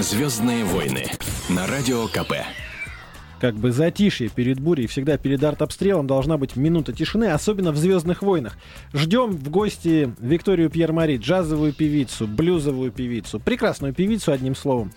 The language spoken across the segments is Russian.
«Звездные войны» на Радио КП. Как бы затишье перед бурей, всегда перед артобстрелом должна быть минута тишины, особенно в «Звездных войнах». Ждем в гости Викторию Пьер-Мари, джазовую певицу, блюзовую певицу, прекрасную певицу, одним словом.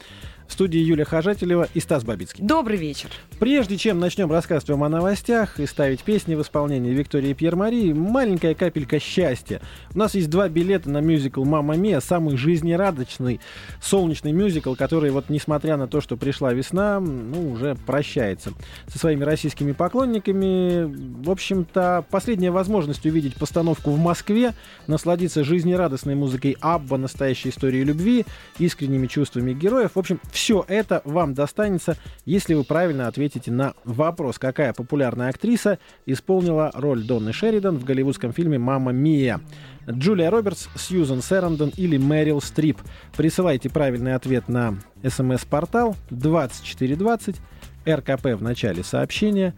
В студии Юлия Хожателева и Стас Бабицкий. Добрый вечер. Прежде чем начнем рассказывать вам о новостях и ставить песни в исполнении Виктории Пьер-Мари, маленькая капелька счастья. У нас есть 2 билета на мюзикл «Мама миа», самый жизнерадостный, солнечный мюзикл, который, вот несмотря на то, что пришла весна, уже прощается со своими российскими поклонниками. В общем-то, последняя возможность увидеть постановку в Москве, насладиться жизнерадостной музыкой Абба, настоящей историей любви, искренними чувствами героев. В общем, все это вам достанется, если вы правильно ответите на вопрос, какая популярная актриса исполнила роль Донны Шеридан в голливудском фильме «Мама миа»: Джулия Робертс, Сьюзан Сэрендон или Мэрил Стрип. Присылайте правильный ответ на СМС-портал 2420, РКП в начале сообщения.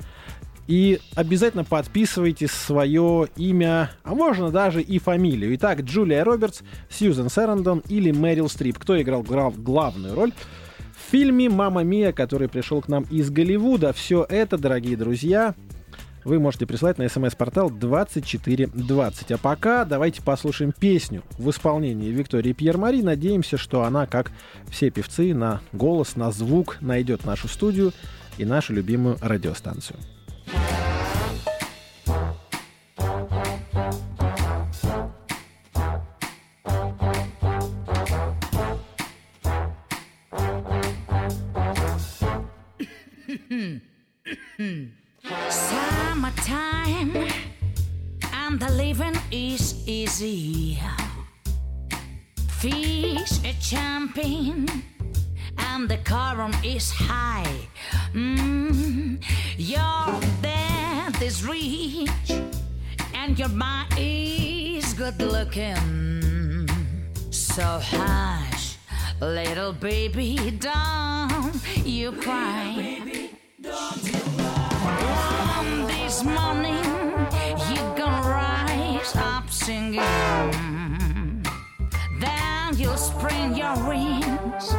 И обязательно подписывайте свое имя, а можно даже и фамилию. Итак, Джулия Робертс, Сьюзан Сэрендон или Мэрил Стрип. Кто играл главную роль в фильме «Мама миа», который пришел к нам из Голливуда? Все это, дорогие друзья, вы можете прислать на СМС-портал 2420. А пока давайте послушаем песню в исполнении Виктории Пьер-Мари. Надеемся, что она, как все певцы, на голос, на звук найдет нашу студию и нашу любимую радиостанцию. Summertime and the living is easy. Fish are jumping and the current is high. Your dad is rich and your mom is good looking. So hush, little baby, don't you cry. Little baby, don't you cry. One this morning you're gonna rise up singing. Then you'll spread your wings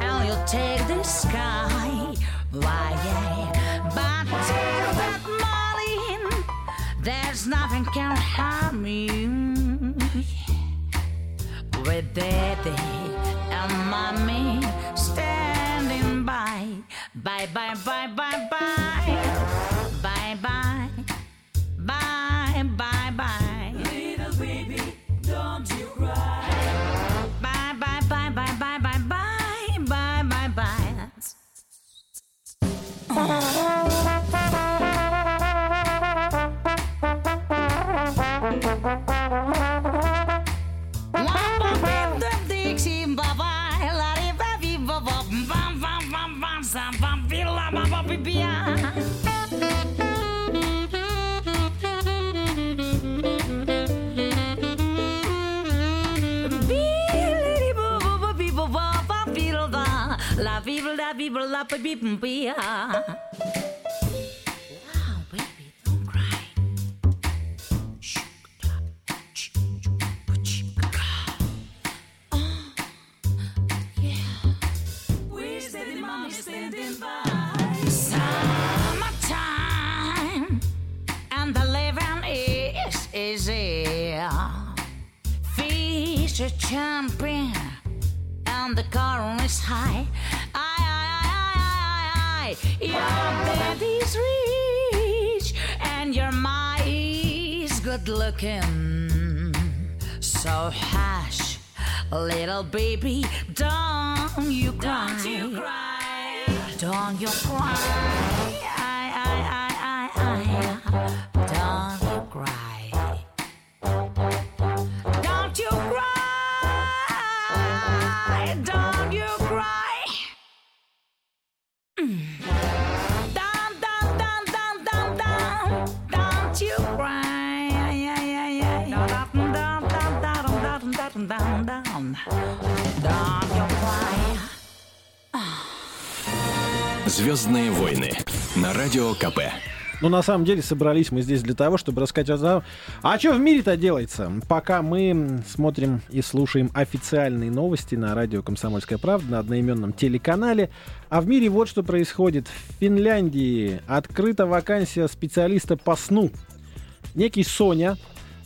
and you'll take the sky. Why, yeah. But till that morning, there's nothing can harm you. With daddy and mommy standing by. Bye, bye, bye, bye, bye. Bye, bye, bye, bye, bye. Little baby, don't you cry. Bye, bye, bye, bye, bye, bye, bye, bye, bye, bye. La viva, la viva, la baby. Wow, baby, don't cry. Oh, yeah. We're standing, mommy, standing by. Summertime and the living is easy. Fish are jumping and the current is high. Your daddy's rich and your mom is good looking. So hush, little baby, don't you cry. Don't you cry. Don't you cry. Don't you cry. Don't you cry. Don't you cry. «Звездные войны» на Радио КП. Ну, на самом деле, собрались мы здесь для того, чтобы рассказать о том, а что в мире-то делается. Пока мы смотрим и слушаем официальные новости на радио «Комсомольская правда», на одноименном телеканале. А в мире вот что происходит. В Финляндии открыта вакансия специалиста по сну. Некий Соня,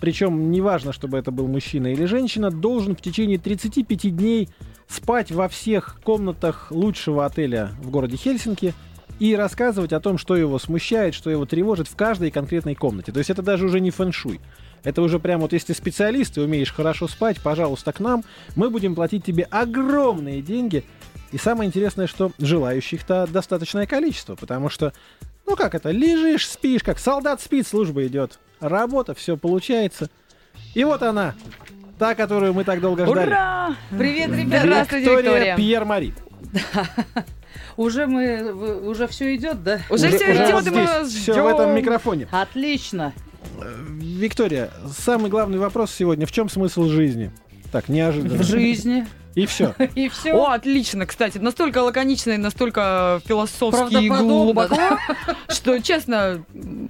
причем неважно, чтобы это был мужчина или женщина, должен в течение 35 дней спать во всех комнатах лучшего отеля в городе Хельсинки и рассказывать о том, что его смущает, что его тревожит в каждой конкретной комнате. То есть это даже уже не фэн-шуй. Это уже прям вот, если ты специалист и умеешь хорошо спать, пожалуйста, к нам. Мы будем платить тебе огромные деньги. И самое интересное, что желающих-то достаточное количество, потому что, ну как это, лежишь, спишь, как солдат спит, служба идет. Работа, все получается. И вот она, та, которую мы так долго ждали. Ура! Привет, ребята! Здравствуйте, Виктория Пьер-Мари. Уже все идет, да? Уже все идет, и мы все в этом микрофоне. Отлично. Виктория, самый главный вопрос сегодня: в чем смысл жизни? Так, неожиданно. В жизни. И все. И все. О, отлично, кстати. Настолько лаконично и настолько философски и глубоко, что, честно,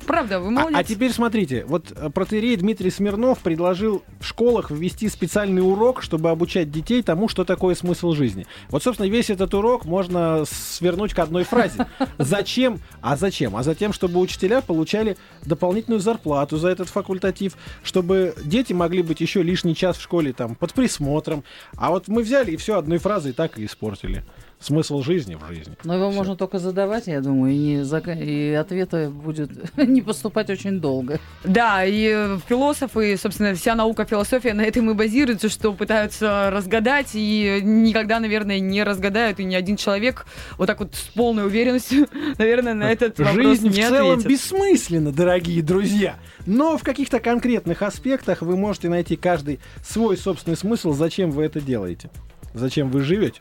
правда, вы молодец. А теперь смотрите. Вот протоиерей Дмитрий Смирнов предложил в школах ввести специальный урок, чтобы обучать детей тому, что такое смысл жизни. Вот, собственно, весь этот урок можно свернуть к одной фразе. Зачем? А зачем? А затем, чтобы учителя получали дополнительную зарплату за этот факультатив, чтобы дети могли быть еще лишний час в школе там под присмотром. А вот мы взяли и все одной фразой так и испортили. Смысл жизни в жизни. Но его можно только задавать, я думаю, и ответа будет не поступать очень долго. Да, и философы, собственно, вся наука, философия на этом и базируется, что пытаются разгадать, и никогда, наверное, не разгадают, и ни один человек вот так вот с полной уверенностью, наверное, на этот вопрос не ответит. Жизнь в целом бессмысленна, дорогие друзья, но в каких-то конкретных аспектах вы можете найти каждый свой собственный смысл, зачем вы это делаете, зачем вы живете.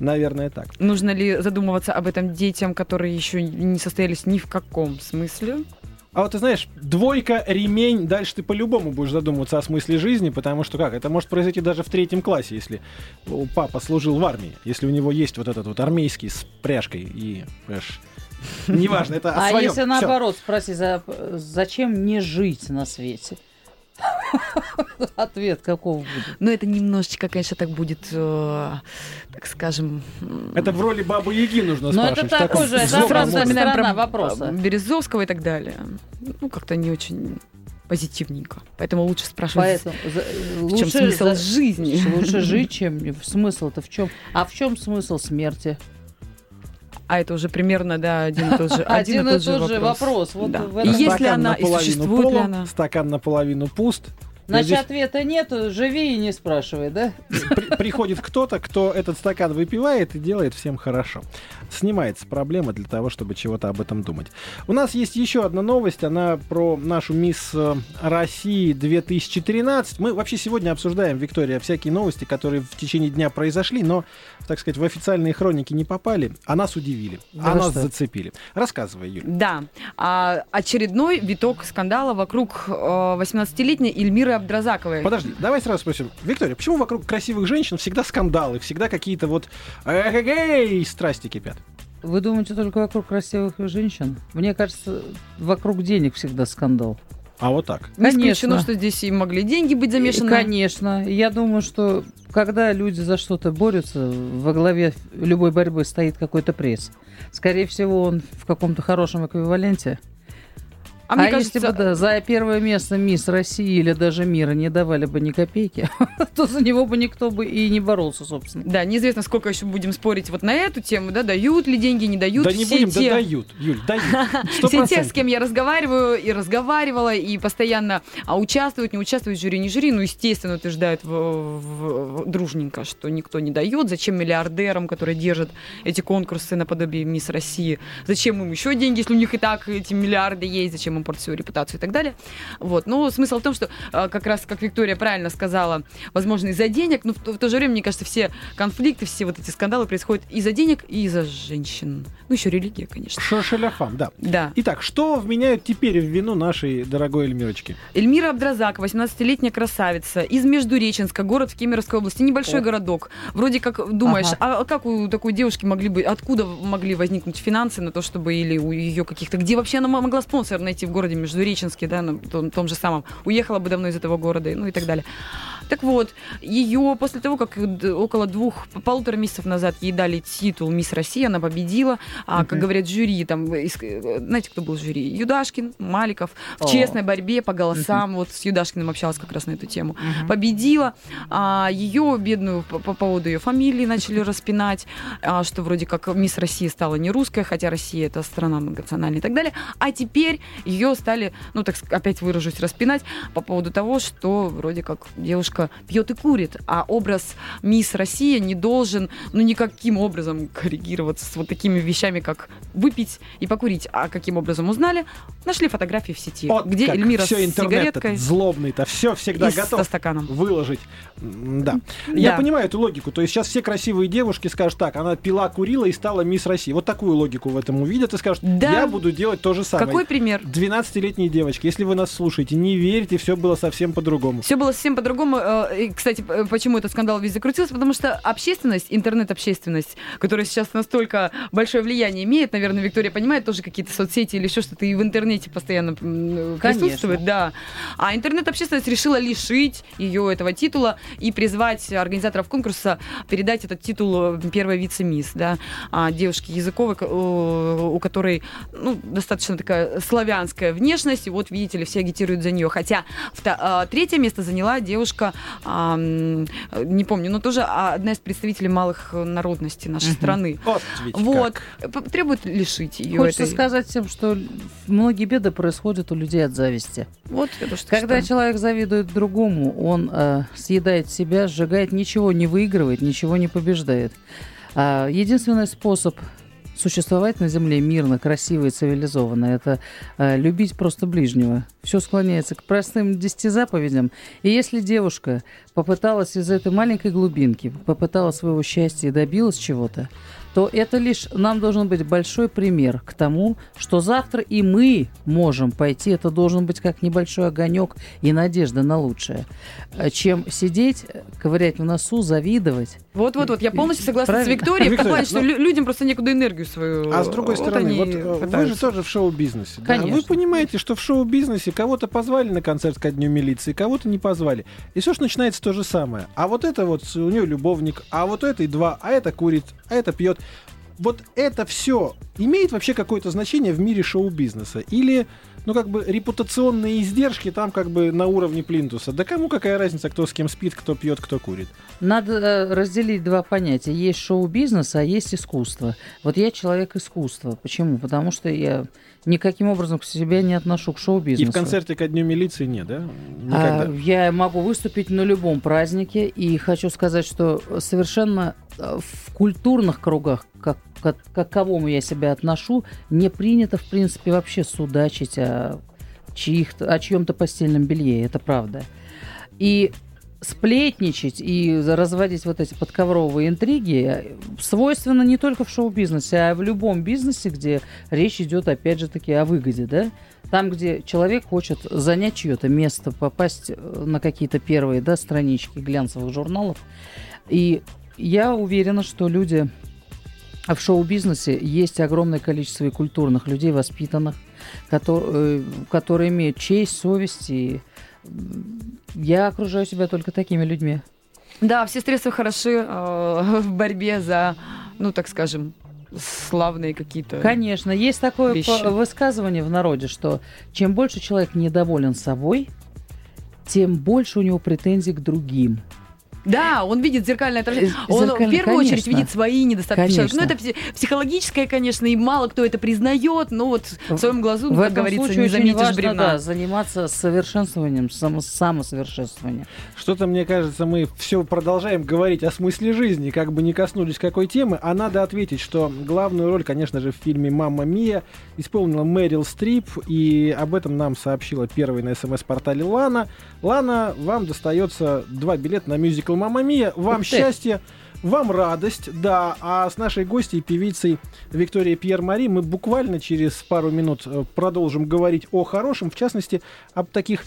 Наверное, так. Нужно ли задумываться об этом детям, которые еще не состоялись ни в каком смысле? А вот ты знаешь, двойка, ремень, дальше ты по-любому будешь задумываться о смысле жизни, потому что как? Это может произойти даже в 3 классе, если папа служил в армии, если у него есть вот этот вот армейский с пряжкой и... Неважно, это о своем. А если наоборот, спроси, зачем не жить на свете? Ответ какого будет? Ну, это немножечко, конечно, так будет, так скажем... Это в роли Бабы-Яги нужно спрашивать. Но это такой же, это обратная сторона вопроса. Березовского и так далее. Ну, как-то не очень позитивненько. Поэтому лучше спрашивать, в чем смысл жизни. Лучше жить, чем... Смысл-то в чем? А в чем смысл смерти? А это уже примерно, да, один и тот же вопрос. Вот да. И если она, и существует ли она? Стакан наполовину пуст. Значит, здесь... ответа нет, живи и не спрашивай, да? Приходит кто-то, кто этот стакан выпивает и делает всем хорошо. Снимается проблема для того, чтобы чего-то об этом думать. У нас есть еще одна новость, она про нашу мисс России 2013. Мы вообще сегодня обсуждаем, Виктория, всякие новости, которые в течение дня произошли, но, так сказать, в официальные хроники не попали, а нас удивили, да, а нас зацепили. Рассказывай, Юля. Да, очередной виток скандала вокруг 18-летней Эльмиры Абдразаковой. Подожди, давай сразу спросим. Виктория, почему вокруг красивых женщин всегда скандалы, всегда какие-то вот страсти кипят? Вы думаете, только вокруг красивых женщин? Мне кажется, вокруг денег всегда скандал. А вот так? Конечно. Исключено, что здесь и могли деньги быть замешаны. Конечно. Я думаю, что когда люди за что-то борются, во главе любой борьбы стоит какой-то пресс. Скорее всего, он в каком-то хорошем эквиваленте. А мне кажется, если бы за первое место мисс России или даже мира не давали бы ни копейки, то за него бы никто бы и не боролся, собственно. Да, неизвестно, сколько еще будем спорить вот на эту тему, да, дают ли деньги, не дают. Да не будем, да дают, Юль, дают. 100%. Все те, с кем я разговариваю и разговаривала, и постоянно участвуют, не участвуют, жюри, не жюри, ну, естественно, утверждают дружненько, что никто не дает. Зачем миллиардерам, которые держат эти конкурсы наподобие мисс России, зачем им еще деньги, если у них и так эти миллиарды есть, зачем потом портит свою репутацию и так далее. Вот. Но смысл в том, что как раз, как Виктория правильно сказала, возможно, из-за денег, но в то же время, мне кажется, все конфликты, все вот эти скандалы происходят из-за денег и из-за женщин. Ну, еще религия, конечно. Шаляфан, да. Да. Итак, что вменяют теперь в вину нашей дорогой Эльмирочки? Эльмира Абдразак, 18-летняя красавица, из Междуреченска, город в Кемеровской области, небольшой городок. Вроде как думаешь, а как у такой девушки могли бы, откуда могли возникнуть финансы на то, чтобы, или у ее каких-то, где вообще она могла спонсор найти в городе Междуреченске, да, на том же самом, уехала бы давно из этого города, ну и так далее. Так вот, ее после того, как около полутора месяцев назад ей дали титул «Мисс Россия», она победила, а, как говорят, жюри, там, знаете, кто был в жюри? Юдашкин, Маликов, в честной борьбе по голосам, вот с Юдашкиным общалась как раз на эту тему, победила, ее бедную по поводу ее фамилии начали распинать, что вроде как «Мисс Россия» стала не русская, хотя Россия — это страна многонациональная и так далее, а теперь ее стали, ну, так опять выражусь, распинать по поводу того, что вроде как девушка пьет и курит, а образ «Мисс Россия» не должен, ну, никаким образом коррегироваться с вот такими вещами, как выпить и покурить. А каким образом узнали? Нашли фотографии в сети, вот где Эльмира с сигареткой. Злобный-то, все всегда готов выложить. Да. Я понимаю эту логику. То есть сейчас все красивые девушки скажут так: она пила, курила и стала «Мисс России». Вот такую логику в этом увидят и скажут: я буду делать то же самое. Какой пример? 12-летние девочки, если вы нас слушаете, не верьте, все было совсем по-другому. Все было совсем по-другому. И, кстати, почему этот скандал весь закрутился? Потому что общественность, интернет-общественность, которая сейчас настолько большое влияние имеет, наверное, Виктория понимает, тоже какие-то соцсети или еще что-то, и в интернете постоянно присутствует. Да. А интернет-общественность решила лишить ее этого титула и призвать организаторов конкурса передать этот титул первой вице-мисс, да, девушке Языковой, у которой, ну, достаточно такая славянская внешность, и вот, видите ли, все агитируют за нее. Хотя третье место заняла девушка, не помню, но тоже одна из представителей малых народностей нашей страны. Вот. Требует лишить ее. Хочется сказать всем, что многие беды происходят у людей от зависти. Вот, я тоже считаю. Когда человек завидует другому, он съедает себя, сжигает, ничего не выигрывает, ничего не побеждает. Единственный способ существовать на земле мирно, красиво и цивилизованно — это любить просто ближнего. Все склоняется к простым 10 заповедям. И если девушка попыталась из этой маленькой глубинки, попыталась своего счастья и добилась чего-то, то это лишь нам должен быть большой пример к тому, что завтра и мы можем пойти. Это должен быть как небольшой огонек и надежда на лучшее. Чем сидеть, ковырять в носу, завидовать. Вот-вот-вот, я полностью согласна с Викторией. В том плане, что людям просто некуда энергию свою. А с другой стороны, вот вы же тоже в шоу-бизнесе. Да? Вы понимаете, что в шоу-бизнесе кого-то позвали на концерт ко Дню милиции, кого-то не позвали. И все же начинается то же самое. А вот это вот у нее любовник, а вот это и два, а это курит, а это пьет. Вот это все имеет вообще какое-то значение в мире шоу-бизнеса? Или, ну, как бы репутационные издержки там как бы на уровне плинтуса? Да кому какая разница, кто с кем спит, кто пьет, кто курит? Надо разделить два понятия. Есть шоу-бизнес, а есть искусство. Вот я человек искусства. Почему? Потому что я никаким образом к себе не отношу к шоу-бизнесу. И в концерте ко Дню милиции нет, да? Никогда. Я могу выступить на любом празднике. И хочу сказать, что совершенно в культурных кругах, к каковому я себя отношу, не принято, в принципе, вообще судачить о чьем-то постельном белье. Это правда. И сплетничать и разводить вот эти подковровые интриги свойственно не только в шоу-бизнесе, а в любом бизнесе, где речь идет, опять же таки, о выгоде, да? Там, где человек хочет занять чье-то место, попасть на какие-то первые, да, странички глянцевых журналов. И я уверена, что люди в шоу-бизнесе, есть огромное количество и культурных людей, воспитанных, которые имеют честь, совесть. И я окружаю себя только такими людьми. Да, все средства хороши в борьбе за, ну, так скажем, славные какие-то. Конечно, есть такое вещи. Высказывание в народе, что чем больше человек недоволен собой, тем больше у него претензий к другим. Да, он видит зеркальное отражение. Он в первую очередь видит свои недостатки человека. Ну, это психологическое, конечно, и мало кто это признает, но вот в своем глазу, как говорится, не заметишь бревна. Да, заниматься совершенствованием, самосовершенствованием. Что-то, мне кажется, мы все продолжаем говорить о смысле жизни, как бы не коснулись какой темы, а надо ответить, что главную роль, конечно же, в фильме «Мама миа» исполнила Мэрил Стрип, и об этом нам сообщила первой на СМС-портале Лана. Лана, вам достается 2 билета на мюзикл «Мама миа». Вам счастье, вам радость, да. А с нашей гостьей, певицей Викторией Пьер-Мари, мы буквально через пару минут продолжим говорить о хорошем, в частности, об таких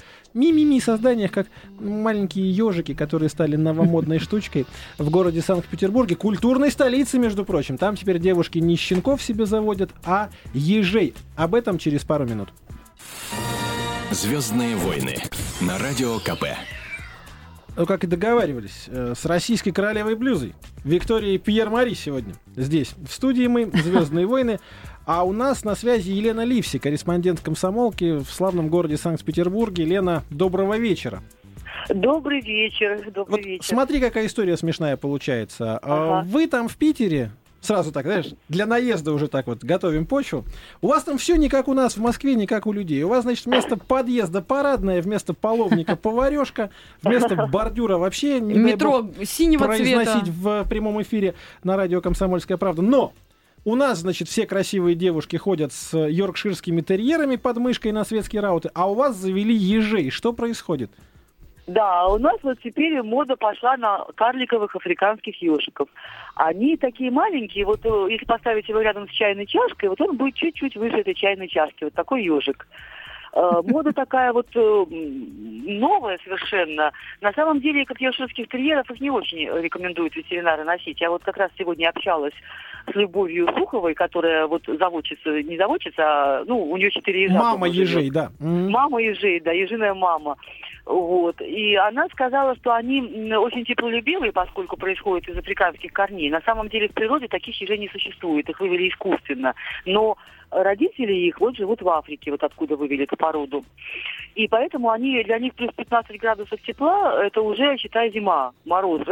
созданиях, как маленькие ежики, которые стали новомодной штучкой в городе Санкт-Петербурге, культурной столице, между прочим. Там теперь девушки не щенков себе заводят, а ежей. Об этом через пару минут. «Звездные войны» на Радио КП. Ну, как и договаривались, с российской королевой блюзой Викторией Пьер-Мари сегодня здесь, в студии мы, «Звездные войны». А у нас на связи Елена Ливси, корреспондент «Комсомолки» в славном городе Санкт-Петербурге. Лена, доброго вечера. Добрый вечер. Добрый вечер. Смотри, какая история смешная получается. Ага. Вы там в Питере... Сразу так, знаешь, для наезда уже так вот готовим почву. У вас там все не как у нас в Москве, не как у людей. У вас, значит, вместо подъезда парадная, вместо половника поварёшка, вместо бордюра вообще... Метро синего цвета. Произносить в прямом эфире на радио «Комсомольская правда». Но у нас, значит, все красивые девушки ходят с йоркширскими терьерами под мышкой на светские рауты, а у вас завели ежей. Что происходит? Да, у нас вот теперь мода пошла на карликовых африканских ёжиков. Они такие маленькие, вот если поставить его рядом с чайной чашкой, вот он будет чуть-чуть выше этой чайной чашки, вот такой ёжик. Мода такая вот новая совершенно. На самом деле, как йоркширских терьеров, их не очень рекомендуют ветеринары носить. Я вот как раз сегодня общалась с Любовью Суховой, которая вот у нее 4 ежа. Мама ежей, да. Мама ежей, да, ежиная мама. Вот. И она сказала, что они очень теплолюбивые, поскольку происходят из африканских корней. На самом деле в природе таких ежей не существует, их вывели искусственно. Но родители их вот живут в Африке, вот откуда вывели эту породу. И поэтому они, для них плюс 15 градусов тепла, это уже, считай, зима, мороз.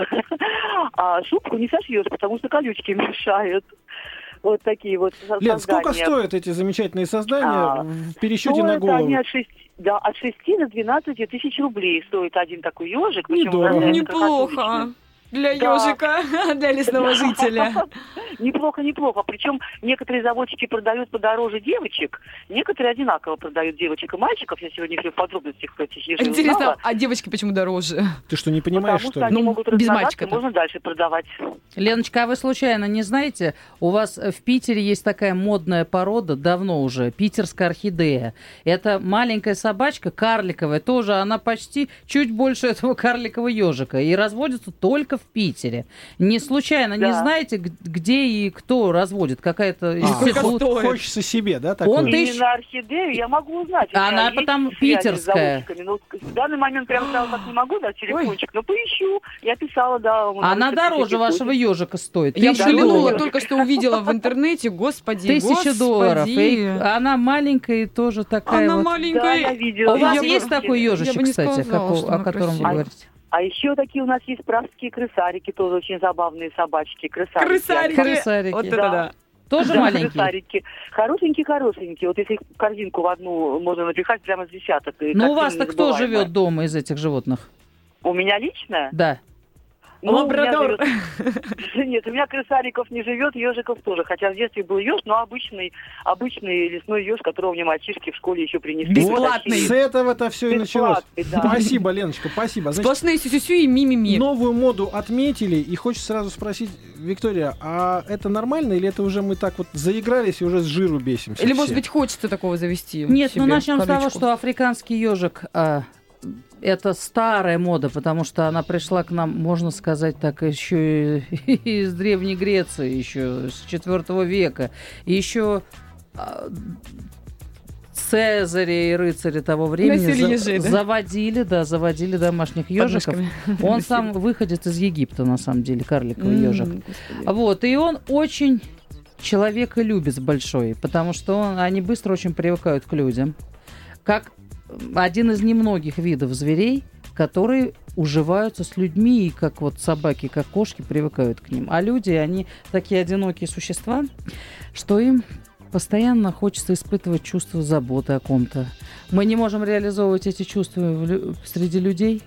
А шубку не сошьешь, потому что колючки мешают. Вот такие вот создания. Лен, сколько стоят эти замечательные создания в пересчете на голову? Они от 6 до 12 тысяч рублей стоит один такой ежик. Недорого. Неплохо. Для ежика, для лесного жителя. Неплохо. Причем некоторые заводчики продают подороже девочек, некоторые одинаково продают девочек и мальчиков. Я сегодня все в подробностях про этих ежей узнала. Интересно, а девочки почему дороже? Ты что, не понимаешь, что ли? Потому что они могут без мальчика можно дальше продавать. Леночка, а вы случайно не знаете, у вас в Питере есть такая модная порода, давно уже, питерская орхидея. Это маленькая собачка, карликовая, тоже она почти чуть больше этого карликового ежика. И разводится только в Питере. Не случайно, да. Не знаете, где и кто разводит? Какая-то... Хочется себе, да? Такое? Именно орхидею я могу узнать. Она потом питерская. В данный момент прям сразу так не могу дать телефончик, но поищу. Я писала, да. Она дороже вашего ежика стоит. Я взглянула, только что увидела в интернете, господи, $1000. И она маленькая и тоже такая вот. Она маленькая. У вас есть такой ежичек, кстати, о котором вы говорите? А еще такие у нас есть пражские крысарики, тоже очень забавные собачки. Крысарики. Вот это да. Тоже маленькие? Крысарики. Хорошенькие-хорошенькие. Вот если их корзинку в одну можно напихать прямо с десяток. Ну, у вас-то кто живет дома из этих животных? У меня лично? Да. Лабрадор. Нет, у меня крысариков не живет, ежиков тоже. Хотя в детстве был еж, но обычный лесной еж, которого мне мальчишки в школе еще принесли. Бесплатный. С этого-то все и началось. Да. Спасибо, Леночка, спасибо. Сплошные сюсюсю и ми-ми-ми. Новую моду отметили, и хочется сразу спросить, Виктория, а это нормально, или это уже мы так вот заигрались и уже с жиру бесимся? Или, может быть, хочется такого завести? Нет, ну начнем с того, что африканский ежик... Это старая мода, потому что она пришла к нам, можно сказать, так еще и из Древней Греции, еще с IV века. И еще Цезари и рыцари того времени заводили домашних ежиков. Он сам выходит из Египта, на самом деле, карликовый ежик. Вот, и он очень человеколюбец большой, потому что они быстро очень привыкают к людям. Как один из немногих видов зверей, которые уживаются с людьми, и как вот собаки, как кошки привыкают к ним. А люди, они такие одинокие существа, что им постоянно хочется испытывать чувство заботы о ком-то. Мы не можем реализовывать эти чувства среди людей.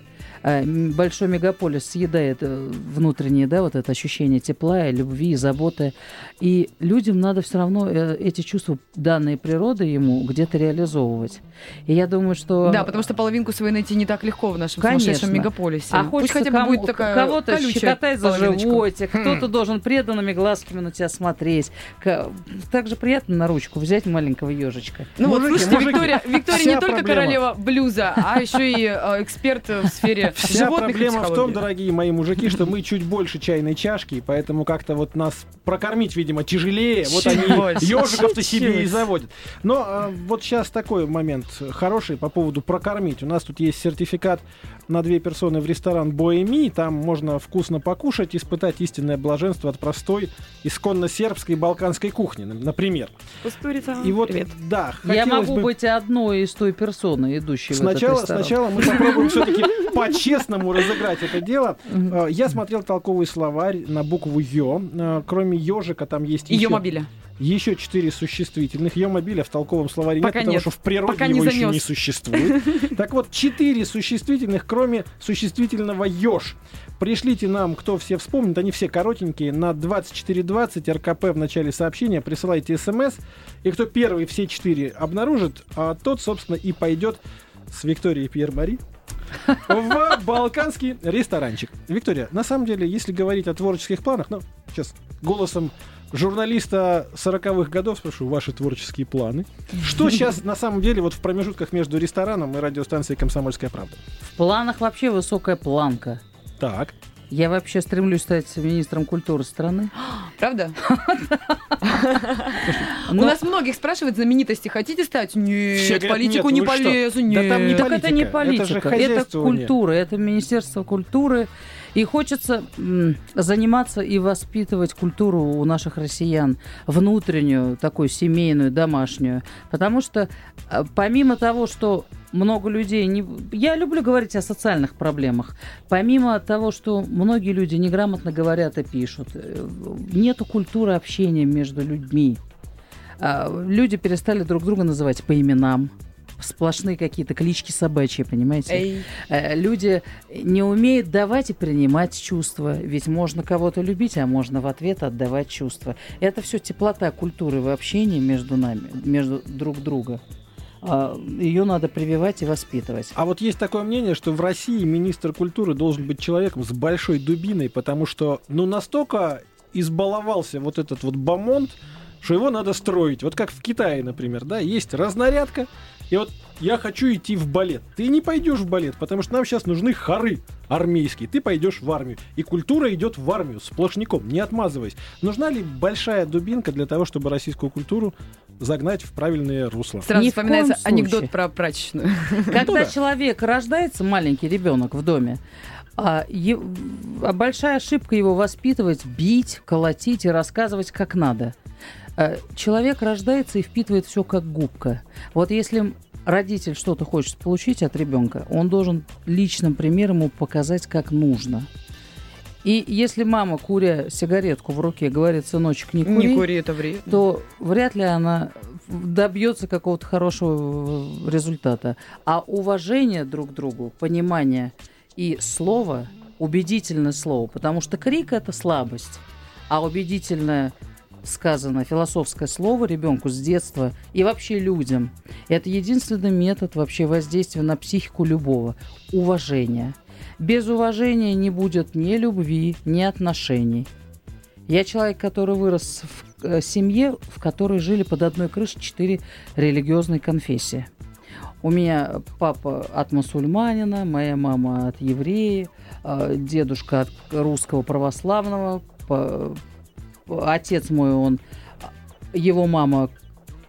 Большой мегаполис съедает внутреннее, да, вот это ощущение тепла, любви и заботы. И людям надо все равно эти чувства, данные природы ему, где-то реализовывать. И я думаю, что... Да, потому что половинку свою найти не так легко в нашем сумасшедшем мегаполисе. А хочется кого-то щекотать за животик, кто-то должен преданными глазками на тебя смотреть. Так же приятно на ручку взять маленького ежичка. Ну вот, слушайте, Виктория не только королева блюза, а еще и эксперт в сфере животных. Проблема в том, дорогие мои мужики, что мы чуть больше чайной чашки, поэтому как-то вот нас прокормить, видимо, тяжелее. Вот они ежиков-то себе и заводят. Но вот сейчас такой момент хороший по поводу прокормить. У нас тут есть сертификат на 2 персоны в ресторан Боэми. Там можно вкусно покушать, испытать истинное блаженство от простой, исконно сербской балканской кухни, например. Кустурица. И вот, да, я могу быть одной из той персоны, идущей в этот ресторан. Сначала мы попробуем все-таки по-честному разыграть это дело. Я смотрел толковый словарь на букву Ё. Кроме ежика там есть еще... Ё-мобиля. Еще 4 существительных. Ё-мобиля в толковом словаре пока нет, потому что в природе пока его еще не существует. Так вот, 4 существительных, кроме существительного «ёж». Пришлите нам, кто все вспомнит, они все коротенькие, на 2420 РКП в начале сообщения. Присылайте СМС, и кто первый все 4 обнаружит, тот, собственно, и пойдет с Викторией Пьер-Мари в балканский ресторанчик. Виктория, на самом деле, если говорить о творческих планах, ну, сейчас голосом журналиста 40-х годов спрошу, ваши творческие планы. Что сейчас на самом деле вот в промежутках между рестораном и радиостанцией «Комсомольская правда»? В планах вообще высокая планка. Так. Я вообще стремлюсь стать министром культуры страны. Правда? У нас многих спрашивают знаменитости, хотите стать? Нет, политику не полезу. Да там не политика. Так это не политика, это культура, это Министерство культуры. И хочется заниматься и воспитывать культуру у наших россиян, внутреннюю, такую семейную, домашнюю. Потому что помимо того, что много людей... Я люблю говорить о социальных проблемах. Помимо того, что многие люди неграмотно говорят и пишут, нету культуры общения между людьми. Люди перестали друг друга называть по именам. Сплошные какие-то клички собачьи, понимаете? Эй. Люди не умеют давать и принимать чувства. Ведь можно кого-то любить, а можно в ответ отдавать чувства. Это все теплота культуры в общении между нами, между друг другом. Ее надо прививать и воспитывать. А вот есть такое мнение, что в России министр культуры должен быть человеком с большой дубиной, потому что ну настолько избаловался вот этот вот бомонд, что его надо строить. Вот как в Китае, например, да, есть разнарядка, и вот я хочу идти в балет. Ты не пойдешь в балет, потому что нам сейчас нужны хоры армейские. Ты пойдешь в армию. И культура идет в армию сплошняком, не отмазываясь. Нужна ли большая дубинка для того, чтобы российскую культуру загнать в правильное русло? Сразу вспоминается анекдот про прачечную. Когда человек рождается, маленький ребенок в доме, большая ошибка его воспитывать, бить, колотить и рассказывать как надо. Человек рождается и впитывает все как губка. Вот если родитель что-то хочет получить от ребенка, он должен личным примером ему показать, как нужно. И если мама, куря сигаретку в руке, говорит, сыночек, не кури, не кури, это вред, то вряд ли она добьется какого-то хорошего результата. А уважение друг к другу, понимание и слово, убедительное слово, потому что крик – это слабость, а убедительное сказано философское слово ребенку с детства и вообще людям. Это единственный метод вообще воздействия на психику любого. Уважение. Без уважения не будет ни любви, ни отношений. Я человек, который вырос в семье, в которой жили под одной крышей 4 религиозные конфессии. У меня папа от мусульманина, моя мама от еврея, дедушка от русского православного, отец мой, он, его мама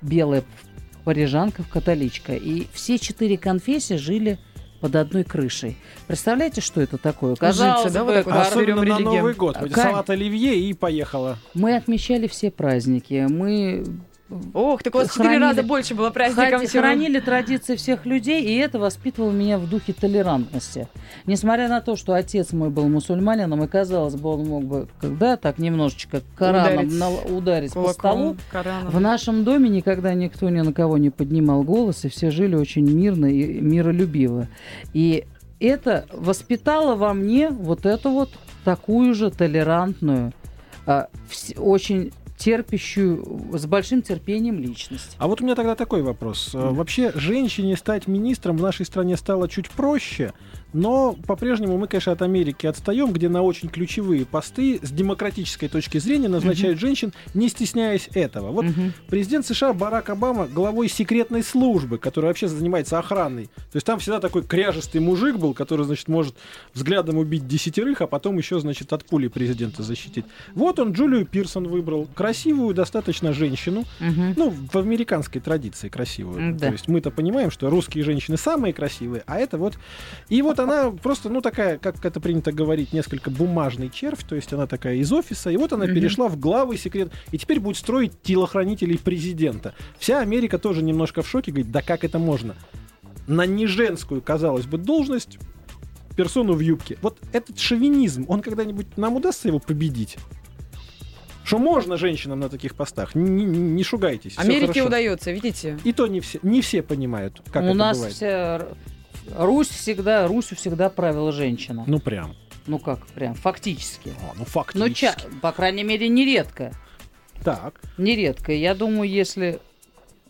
белая парижанка, католичка. И все 4 конфессии жили под одной крышей. Представляете, что это такое? Казалось бы, вот особенно на Новый год. Салат оливье и поехала. Мы отмечали все праздники. Мы Ох, так у вас 4 раза больше было праздников. Хранили традиции всех людей, и это воспитывало меня в духе толерантности. Несмотря на то, что отец мой был мусульманином, и, казалось бы, он мог бы, да, так немножечко Кораном ударить по столу, в нашем доме никогда никто ни на кого не поднимал голос, и все жили очень мирно и миролюбиво. И это воспитало во мне вот эту вот такую же толерантную, очень терпящую, с большим терпением личность. А вот у меня тогда такой вопрос. Вообще, женщине стать министром в нашей стране стало чуть проще, но по-прежнему мы, конечно, от Америки отстаем, где на очень ключевые посты с демократической точки зрения назначают женщин, не стесняясь этого. Вот президент США Барак Обама главой секретной службы, которая вообще занимается охраной. То есть там всегда такой кряжистый мужик был, который, значит, может взглядом убить 10, а потом еще, значит, от пули президента защитить. Вот он Джулию Пирсон выбрал. Красивую достаточно женщину. Ну, в американской традиции красивую. То есть мы-то понимаем, что русские женщины самые красивые, а это вот... И вот она просто, ну, такая, как это принято говорить, несколько бумажный червь, то есть она такая из офиса, и вот она перешла в главы секрет, и теперь будет строить телохранителей президента. Вся Америка тоже немножко в шоке, говорит, да как это можно? На неженскую, казалось бы, должность персону в юбке. Вот этот шовинизм, он когда-нибудь, нам удастся его победить? Что можно женщинам на таких постах? Не шугайтесь. Америке удается, видите? И то не все понимают, как это бывает. У нас вся Русь всегда правила женщина. Ну прям. Ну как прям? Фактически. Фактически. По крайней мере, нередко. Так. Нередко. Я думаю, если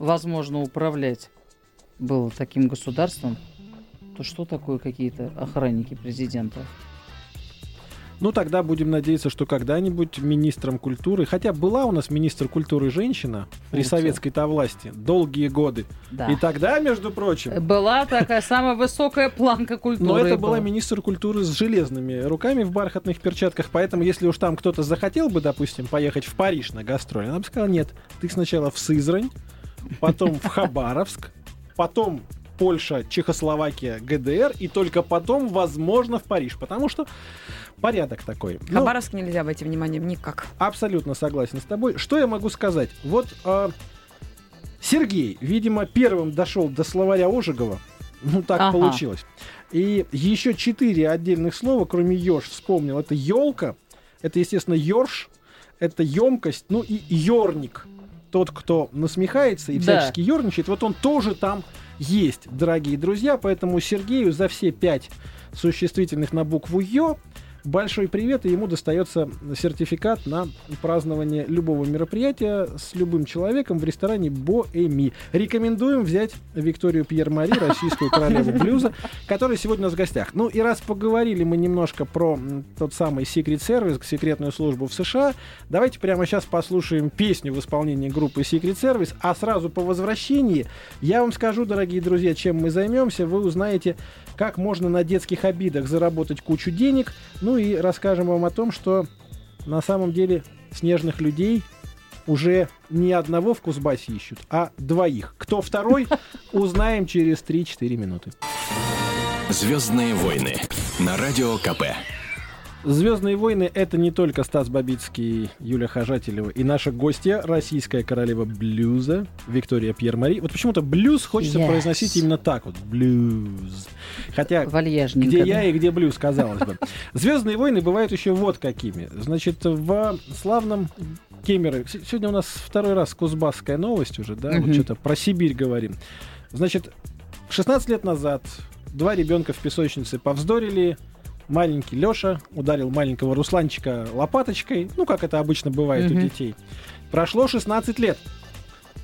возможно управлять было таким государством, то что такое какие-то охранники президента? Ну, тогда будем надеяться, что когда-нибудь министром культуры... Хотя была у нас министр культуры женщина при советской-то власти долгие годы. Да. И тогда, между прочим... Была такая самая высокая планка культуры. Но это была министр культуры с железными руками в бархатных перчатках. Поэтому, если уж там кто-то захотел бы, допустим, поехать в Париж на гастроли, она бы сказала, нет, ты сначала в Сызрань, потом в Хабаровск, потом... Польша, Чехословакия, ГДР, и только потом, возможно, в Париж. Потому что порядок такой. Хабаровск нельзя обойти вниманием никак. Абсолютно согласен с тобой. Что я могу сказать? Вот Сергей, видимо, первым дошел до словаря Ожегова. Ну, так получилось. И еще 4 отдельных слова, кроме ёж, вспомнил. Это ёлка, это, естественно, ёрш, это ёмкость, ну и ёрник. Тот, кто насмехается и всячески ёрничает, вот он тоже там есть, дорогие друзья. Поэтому Сергею за все 5 существительных на букву «Ё» большой привет, и ему достается сертификат на празднование любого мероприятия с любым человеком в ресторане «Боэми». Рекомендуем взять Викторию Пьер-Мари, российскую королеву блюза, которая сегодня у нас в гостях. Ну и раз поговорили мы немножко про тот самый Secret Service, секретную службу в США, давайте прямо сейчас послушаем песню в исполнении группы Secret Service, а сразу по возвращении я вам скажу, дорогие друзья, чем мы займемся. Вы узнаете, как можно на детских обидах заработать кучу денег, ну и расскажем вам о том, что на самом деле снежных людей уже не одного в Кузбассе ищут, а 2. Кто второй, узнаем через 3-4 минуты. «Звездные войны» на Радио КП. «Звездные войны» — это не только Стас Бабицкий, Юлия Хожателева и наша гостья, российская королева блюза Виктория Пьер-Мари. Вот почему-то блюз хочется произносить именно так вот. Блюз. Хотя где я и где блюз, казалось бы. «Звездные войны» бывают еще вот какими. Значит, в славном Кемерове... Сегодня у нас 2 раз кузбасская новость уже, да? Вот что-то про Сибирь говорим. Значит, 16 лет назад 2 ребенка в песочнице повздорили. Маленький Лёша ударил маленького Русланчика лопаточкой, ну, как это обычно бывает у детей. Прошло 16 лет.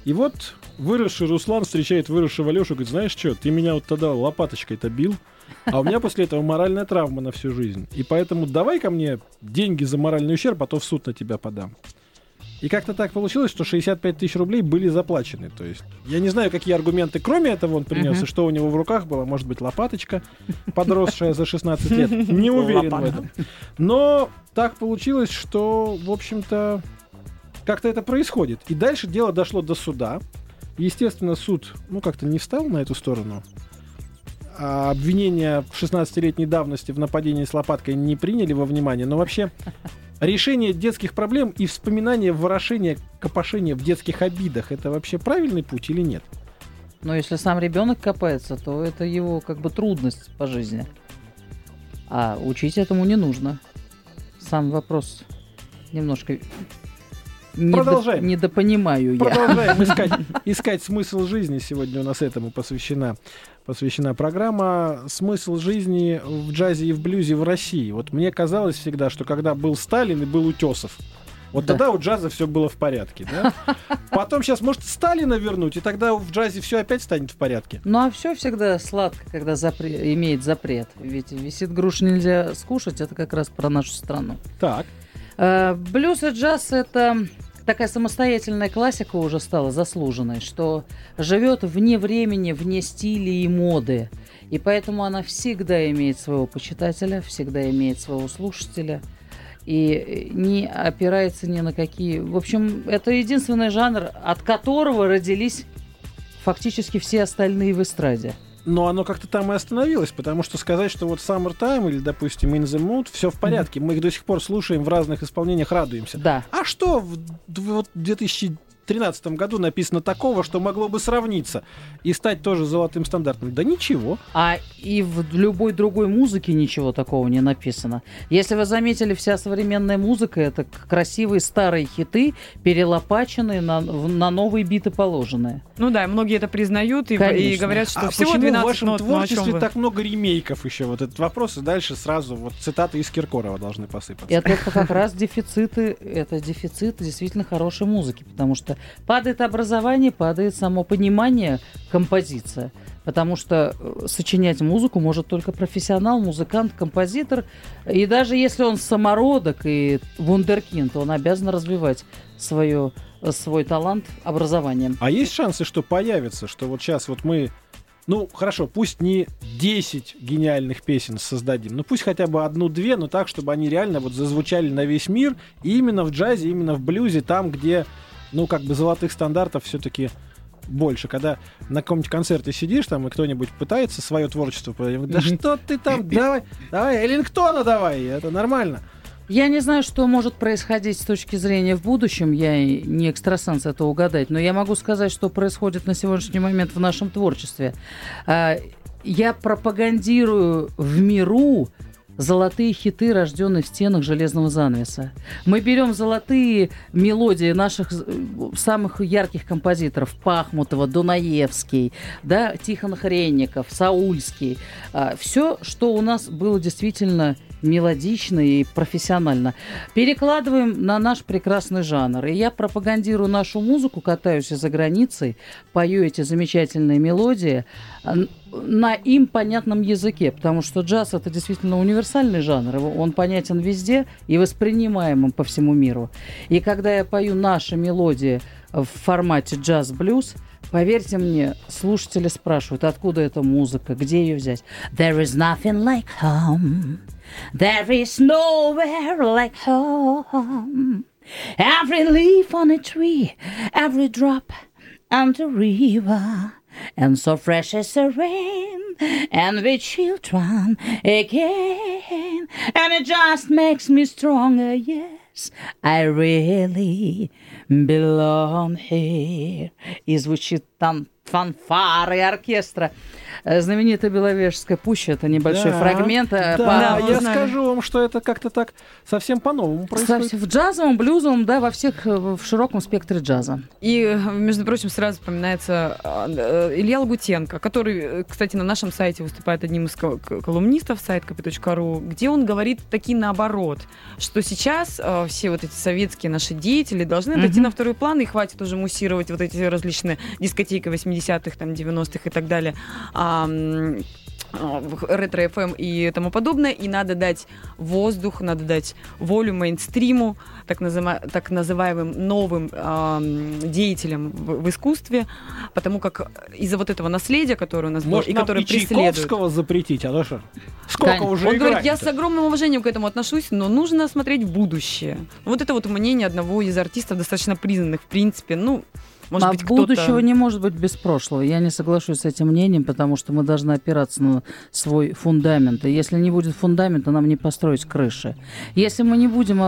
И вот выросший Руслан встречает выросшего Лёшу и говорит, знаешь что, ты меня вот тогда лопаточкой-то бил, а у меня после этого моральная травма на всю жизнь. И поэтому давай ко мне деньги за моральный ущерб, а то в суд на тебя подам. И как-то так получилось, что 65 тысяч рублей были заплачены. То есть я не знаю, какие аргументы кроме этого он принес, и что у него в руках было. Может быть, лопаточка, подросшая за 16 лет. Не уверен в этом. Но так получилось, что, в общем-то, как-то это происходит. И дальше дело дошло до суда. Естественно, суд, ну, как-то не встал на эту сторону. Обвинения 16-летней давности в нападении с лопаткой не приняли во внимание, но вообще решение детских проблем и вспоминание, ворошение, копошение в детских обидах — это вообще правильный путь или нет? Но если сам ребенок копается, то это его как бы трудность по жизни. А учить этому не нужно. Сам вопрос немножко недопонимаю я. Продолжаем искать смысл жизни. Сегодня у нас этому посвящена программа «Смысл жизни в джазе и в блюзе в России». Вот мне казалось всегда, что когда был Сталин и был Утесов, вот да, тогда у джаза все было в порядке, да? Потом сейчас, может, Сталина вернуть, и тогда в джазе все опять станет в порядке. Ну, а все всегда сладко, когда имеет запрет. Ведь висит грушу нельзя скушать, это как раз про нашу страну. Так. Блюз и джаз — это такая самостоятельная классика уже стала заслуженной, что живет вне времени, вне стиля и моды. И поэтому она всегда имеет своего почитателя, всегда имеет своего слушателя. И не опирается ни на какие... В общем, это единственный жанр, от которого родились фактически все остальные в эстраде. Но оно как-то там и остановилось, потому что сказать, что вот Summertime или, допустим, In the Mood, все в порядке. Мы их до сих пор слушаем в разных исполнениях, радуемся. Да. А что в 2013 году написано такого, что могло бы сравниться и стать тоже золотым стандартом? Да ничего. А и в любой другой музыке ничего такого не написано. Если вы заметили, вся современная музыка — это красивые старые хиты, перелопаченные, на новые биты положенные. Ну да, многие это признают и говорят, что всего 12 нот. Почему в вашем творчестве так много ремейков еще? Вот этот вопрос, и дальше сразу вот цитаты из Киркорова должны посыпаться. И это как раз дефициты, это дефицит действительно хорошей музыки, потому что падает образование, падает само понимание, композиция. Потому что сочинять музыку может только профессионал, музыкант, композитор. И даже если он самородок и вундеркинд, то он обязан развивать свой талант образованием. А есть шансы, что появится, что вот сейчас вот мы... Ну, хорошо, пусть не 10 гениальных песен создадим, но пусть хотя бы одну-две, но так, чтобы они реально вот зазвучали на весь мир. И именно в джазе, именно в блюзе, там, где... Ну, как бы золотых стандартов все-таки больше. Когда на каком-нибудь концерте сидишь там, и кто-нибудь пытается свое творчество продать, да что ты там, давай, Эллингтона давай, это нормально. Я не знаю, что может происходить с точки зрения в будущем, я не экстрасенс это угадать, но я могу сказать, что происходит на сегодняшний момент в нашем творчестве. Я пропагандирую в миру золотые хиты, рожденные в стенах железного занавеса. Мы берем золотые мелодии наших самых ярких композиторов: Пахмутова, Дунаевский, да, Тихон Хренников, Саульский. Все, что у нас было действительно мелодично и профессионально, перекладываем на наш прекрасный жанр. И я пропагандирую нашу музыку, катаюсь за границей, пою эти замечательные мелодии на им понятном языке, потому что джаз — это действительно универсальный жанр, он понятен везде и воспринимаемым по всему миру. И когда я пою наши мелодии в формате джаз-блюз, поверьте мне, слушатели спрашивают, откуда эта музыка, где ее взять. There is nothing like home. There is nowhere like home. Every leaf on a tree, every drop on the river, and so fresh as the rain, and with children again, and it just makes me stronger, yes, I really belong here. И звучит там фанфары, оркестра. Знаменитая Беловежская пуща — это небольшой фрагмент. Я скажу вам, что это как-то так совсем по-новому происходит. В джазовом, блюзовом, да, в широком спектре джаза. И, между прочим, сразу вспоминается Илья Лагутенко, который, кстати, на нашем сайте выступает одним из колумнистов, сайт КП.РУ, где он говорит таки наоборот, что сейчас все вот эти советские наши деятели должны отойти на второй план, и хватит уже муссировать вот эти различные дискотеки 80-х, там, 90-х и так далее, ретро-ФМ и тому подобное, и надо дать воздух, надо дать волю мейнстриму, так называемым новым деятелям в искусстве, потому как из-за вот этого наследия, которое у нас было, и которое преследует... Может, нам и Чайковского запретить, а то что? Сколько уже играет? Он говорит, я с огромным уважением к этому отношусь, но нужно смотреть в будущее. Вот это вот мнение одного из артистов, достаточно признанных, в принципе, Может быть, кто-то... Будущего не может быть без прошлого. Я не соглашусь с этим мнением, потому что мы должны опираться на свой фундамент. И если не будет фундамента, нам не построить крыши. Если мы не будем...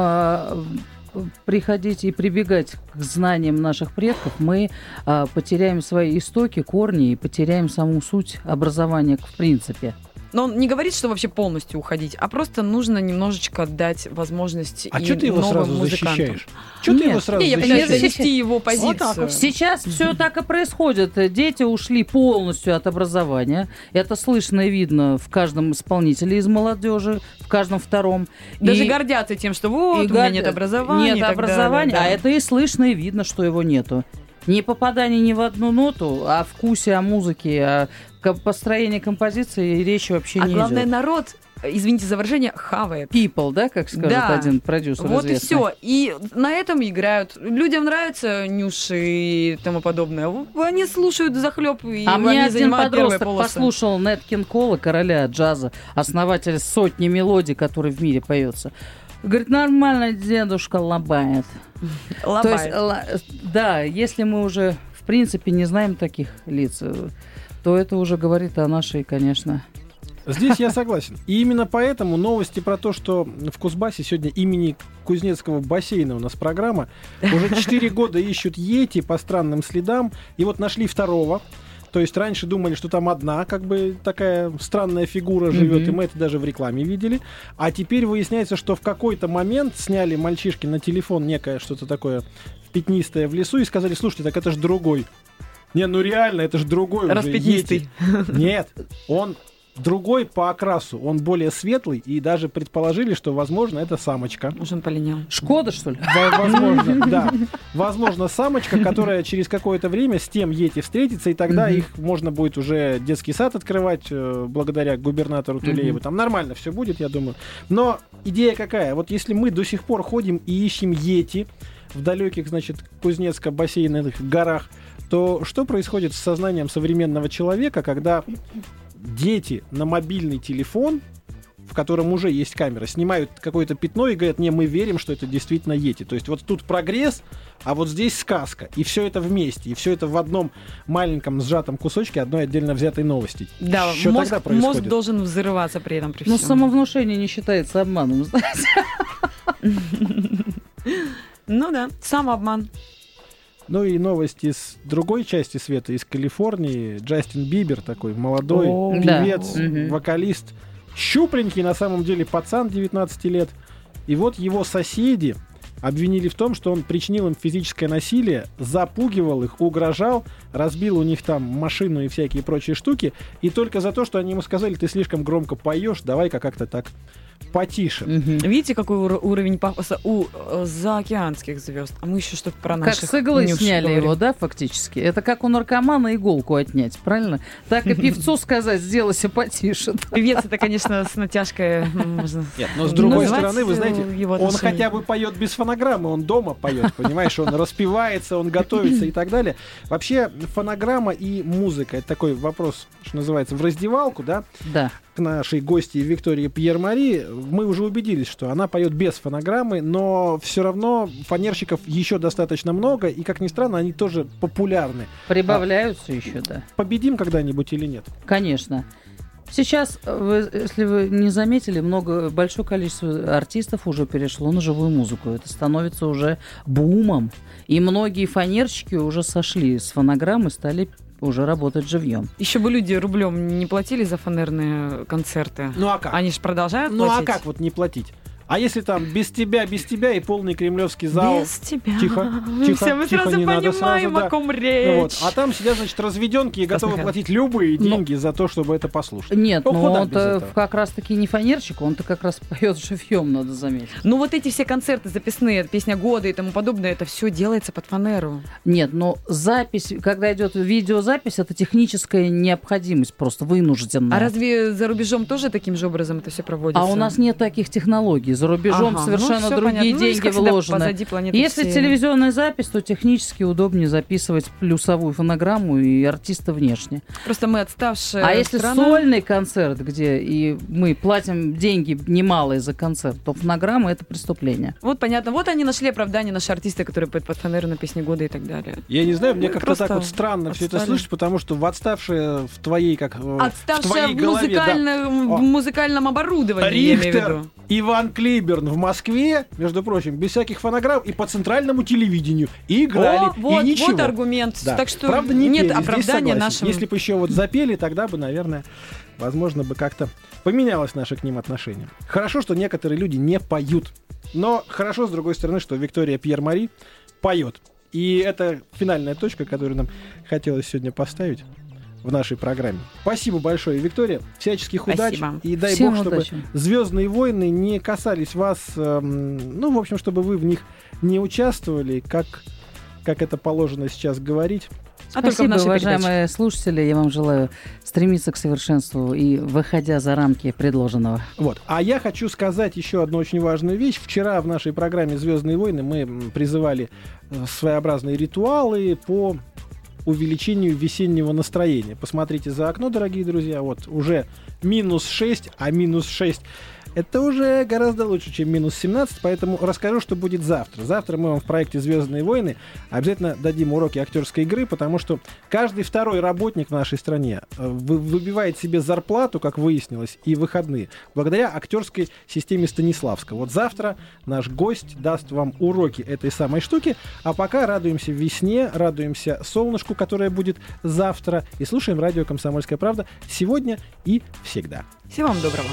приходить и прибегать к знаниям наших предков, мы потеряем свои истоки, корни и потеряем саму суть образования в принципе. Но он не говорит, что вообще полностью уходить, а просто нужно немножечко дать возможность и новым музыкантам. А что ты его сразу защищаешь? Я пытаюсь защитить его позицию. Сейчас все так и происходит. Дети ушли полностью от образования. Это слышно и видно в каждом исполнителе из молодежи, в каждом втором. Даже гордятся тем, что вот, у меня нет образования. Нет образования, а это и слышно и видно, что его нету. Не попадание ни в одну ноту, о вкусе, о музыке, о построении композиции и речи вообще не идет. А главное, народ, извините за выражение, хавает. People, да, как скажет один продюсер вот известный. Вот и все. И на этом играют. Людям нравятся нюши и тому подобное. Они слушают захлеб, и они занимают первые полосы. А мне один подросток послушал Нэт Кинг Кола, короля джаза, основателя сотни мелодий, которые в мире поется. Говорит, нормально дедушка лобает. То есть, да, если мы уже, в принципе, не знаем таких лиц, то это уже говорит о нашей, конечно... Здесь я согласен. И именно поэтому новости про то, что в Кузбассе сегодня имени Кузнецкого бассейна у нас программа, уже 4 года ищут йети по странным следам, и вот нашли второго. То есть раньше думали, что там одна, как бы, такая странная фигура живет, и мы это даже в рекламе видели. А теперь выясняется, что в какой-то момент сняли мальчишки на телефон некое что-то такое пятнистое в лесу и сказали, слушайте, так это же другой. Не, ну реально, это же другой. Распятнистый. Нет, он другой по окрасу, он более светлый, и даже предположили, что, возможно, это самочка. Может, он полинял. Шкода, что ли? Возможно, да. Возможно, самочка, которая через какое-то время с тем йети встретится, и тогда их можно будет уже детский сад открывать, благодаря губернатору Тулееву. Там нормально все будет, я думаю. Но идея какая? Вот если мы до сих пор ходим и ищем йети в далеких, значит, Кузнецко-бассейных горах, то что происходит с сознанием современного человека, когда... Дети на мобильный телефон, в котором уже есть камера, снимают какое-то пятно и говорят, не, мы верим, что это действительно йети. То есть вот тут прогресс, а вот здесь сказка. И все это вместе, и все это в одном маленьком сжатом кусочке одной отдельно взятой новости. Да, что мозг, тогда происходит? Мозг должен взрываться при этом. При всем. Но самовнушение не считается обманом, знаете. Ну да, самообман. Ну и новости из другой части света, из Калифорнии. Джастин Бибер такой молодой певец, вокалист. Щупленький на самом деле пацан, 19 лет. И вот его соседи обвинили в том, что он причинил им физическое насилие, запугивал их, угрожал, разбил у них там машину и всякие прочие штуки. И только за то, что они ему сказали, ты слишком громко поешь, давай-ка как-то так... потише. Видите, какой уровень пафоса у заокеанских звезд? А мы еще что-то про наших. Как с иглы сняли говорим. Его, да, фактически? Это как у наркомана иголку отнять, правильно? Так и певцу сказать, сделай себе потише. Певец это, конечно, с натяжкой можно. Нет, но с другой стороны, вы знаете, он хотя бы поет без фонограммы, он дома поет, понимаешь? Он распевается, он готовится и так далее. Вообще, фонограмма и музыка, это такой вопрос, что называется, в раздевалку, да? Да. К нашей гости Виктории Пьер-Мари мы уже убедились, что она поет без фонограммы, но все равно фанерщиков еще достаточно много, и, как ни странно, они тоже популярны. Прибавляются еще, да. Победим когда-нибудь или нет? Конечно. Сейчас, если вы не заметили, большое количество артистов уже перешло на живую музыку. Это становится уже бумом. И многие фанерщики уже сошли с фонограммы, стали уже работать живьем. Еще бы люди рублем не платили за фанерные концерты. Ну а как? Они же продолжают платить. Ну а как вот не платить? А если там без тебя и полный кремлевский зал... Без тебя. Тихо, все, мы тихо, сразу понимаем, о ком речь. Ну, вот. А там сидят, значит, разведенки и готовы платить любые деньги за то, чтобы это послушать. Нет, но он-то как раз-таки не фанерщик, он-то как раз поет живьем, надо заметить. Ну вот эти все концерты записные, «Песня года» и тому подобное, это все делается под фанеру. Нет, но запись, когда идет видеозапись, это техническая необходимость, просто вынужденная. А разве за рубежом тоже таким же образом это все проводится? А у нас нет таких технологий. за рубежом совершенно другие деньги вложены. Если телевизионная запись, то технически удобнее записывать плюсовую фонограмму и артиста внешне. Просто мы отставшие. А если сольный концерт, где и мы платим деньги немалые за концерт, то фонограмма — это преступление. Вот понятно. Вот они нашли оправдание, наши артисты, которые поют под фанеру на песни года и так далее. Я не знаю, мне как-то так вот странно все это слышать, потому что в отставшие в твоей как отставшая в музыкальном оборудовании. Рихтер, Иван Клиберн в Москве, между прочим, без всяких фонограмм и по центральному телевидению и играли. Вот, и ничего. Вот аргумент. Да. Так что правда, не нет пели, оправдания нашим. Если бы еще вот запели, тогда бы, наверное, возможно бы как-то поменялось наше к ним отношение. Хорошо, что некоторые люди не поют. Но хорошо, с другой стороны, что Виктория Пьер-Мари поет. И это финальная точка, которую нам хотелось сегодня поставить в нашей программе. Спасибо большое, Виктория. Всяческих удач. И дай всем бог, чтобы «Звездные войны» не касались вас, ну, в общем, чтобы вы в них не участвовали, как это положено сейчас говорить. Спасибо, уважаемые слушатели. Я вам желаю стремиться к совершенству и выходя за рамки предложенного. Вот. А я хочу сказать еще одну очень важную вещь. Вчера в нашей программе «Звездные войны» мы призывали своеобразные ритуалы по увеличению весеннего настроения. Посмотрите за окно, дорогие друзья. Вот уже -6, а -6 это уже гораздо лучше, чем -17, поэтому расскажу, что будет завтра. Завтра мы вам в проекте «Звездные войны» обязательно дадим уроки актерской игры, потому что каждый второй работник в нашей стране выбивает себе зарплату, как выяснилось, и выходные, благодаря актерской системе Станиславского. Вот завтра наш гость даст вам уроки этой самой штуки, а пока радуемся весне, радуемся солнышку, которое будет завтра, и слушаем радио «Комсомольская правда» сегодня и всегда. Всего вам доброго.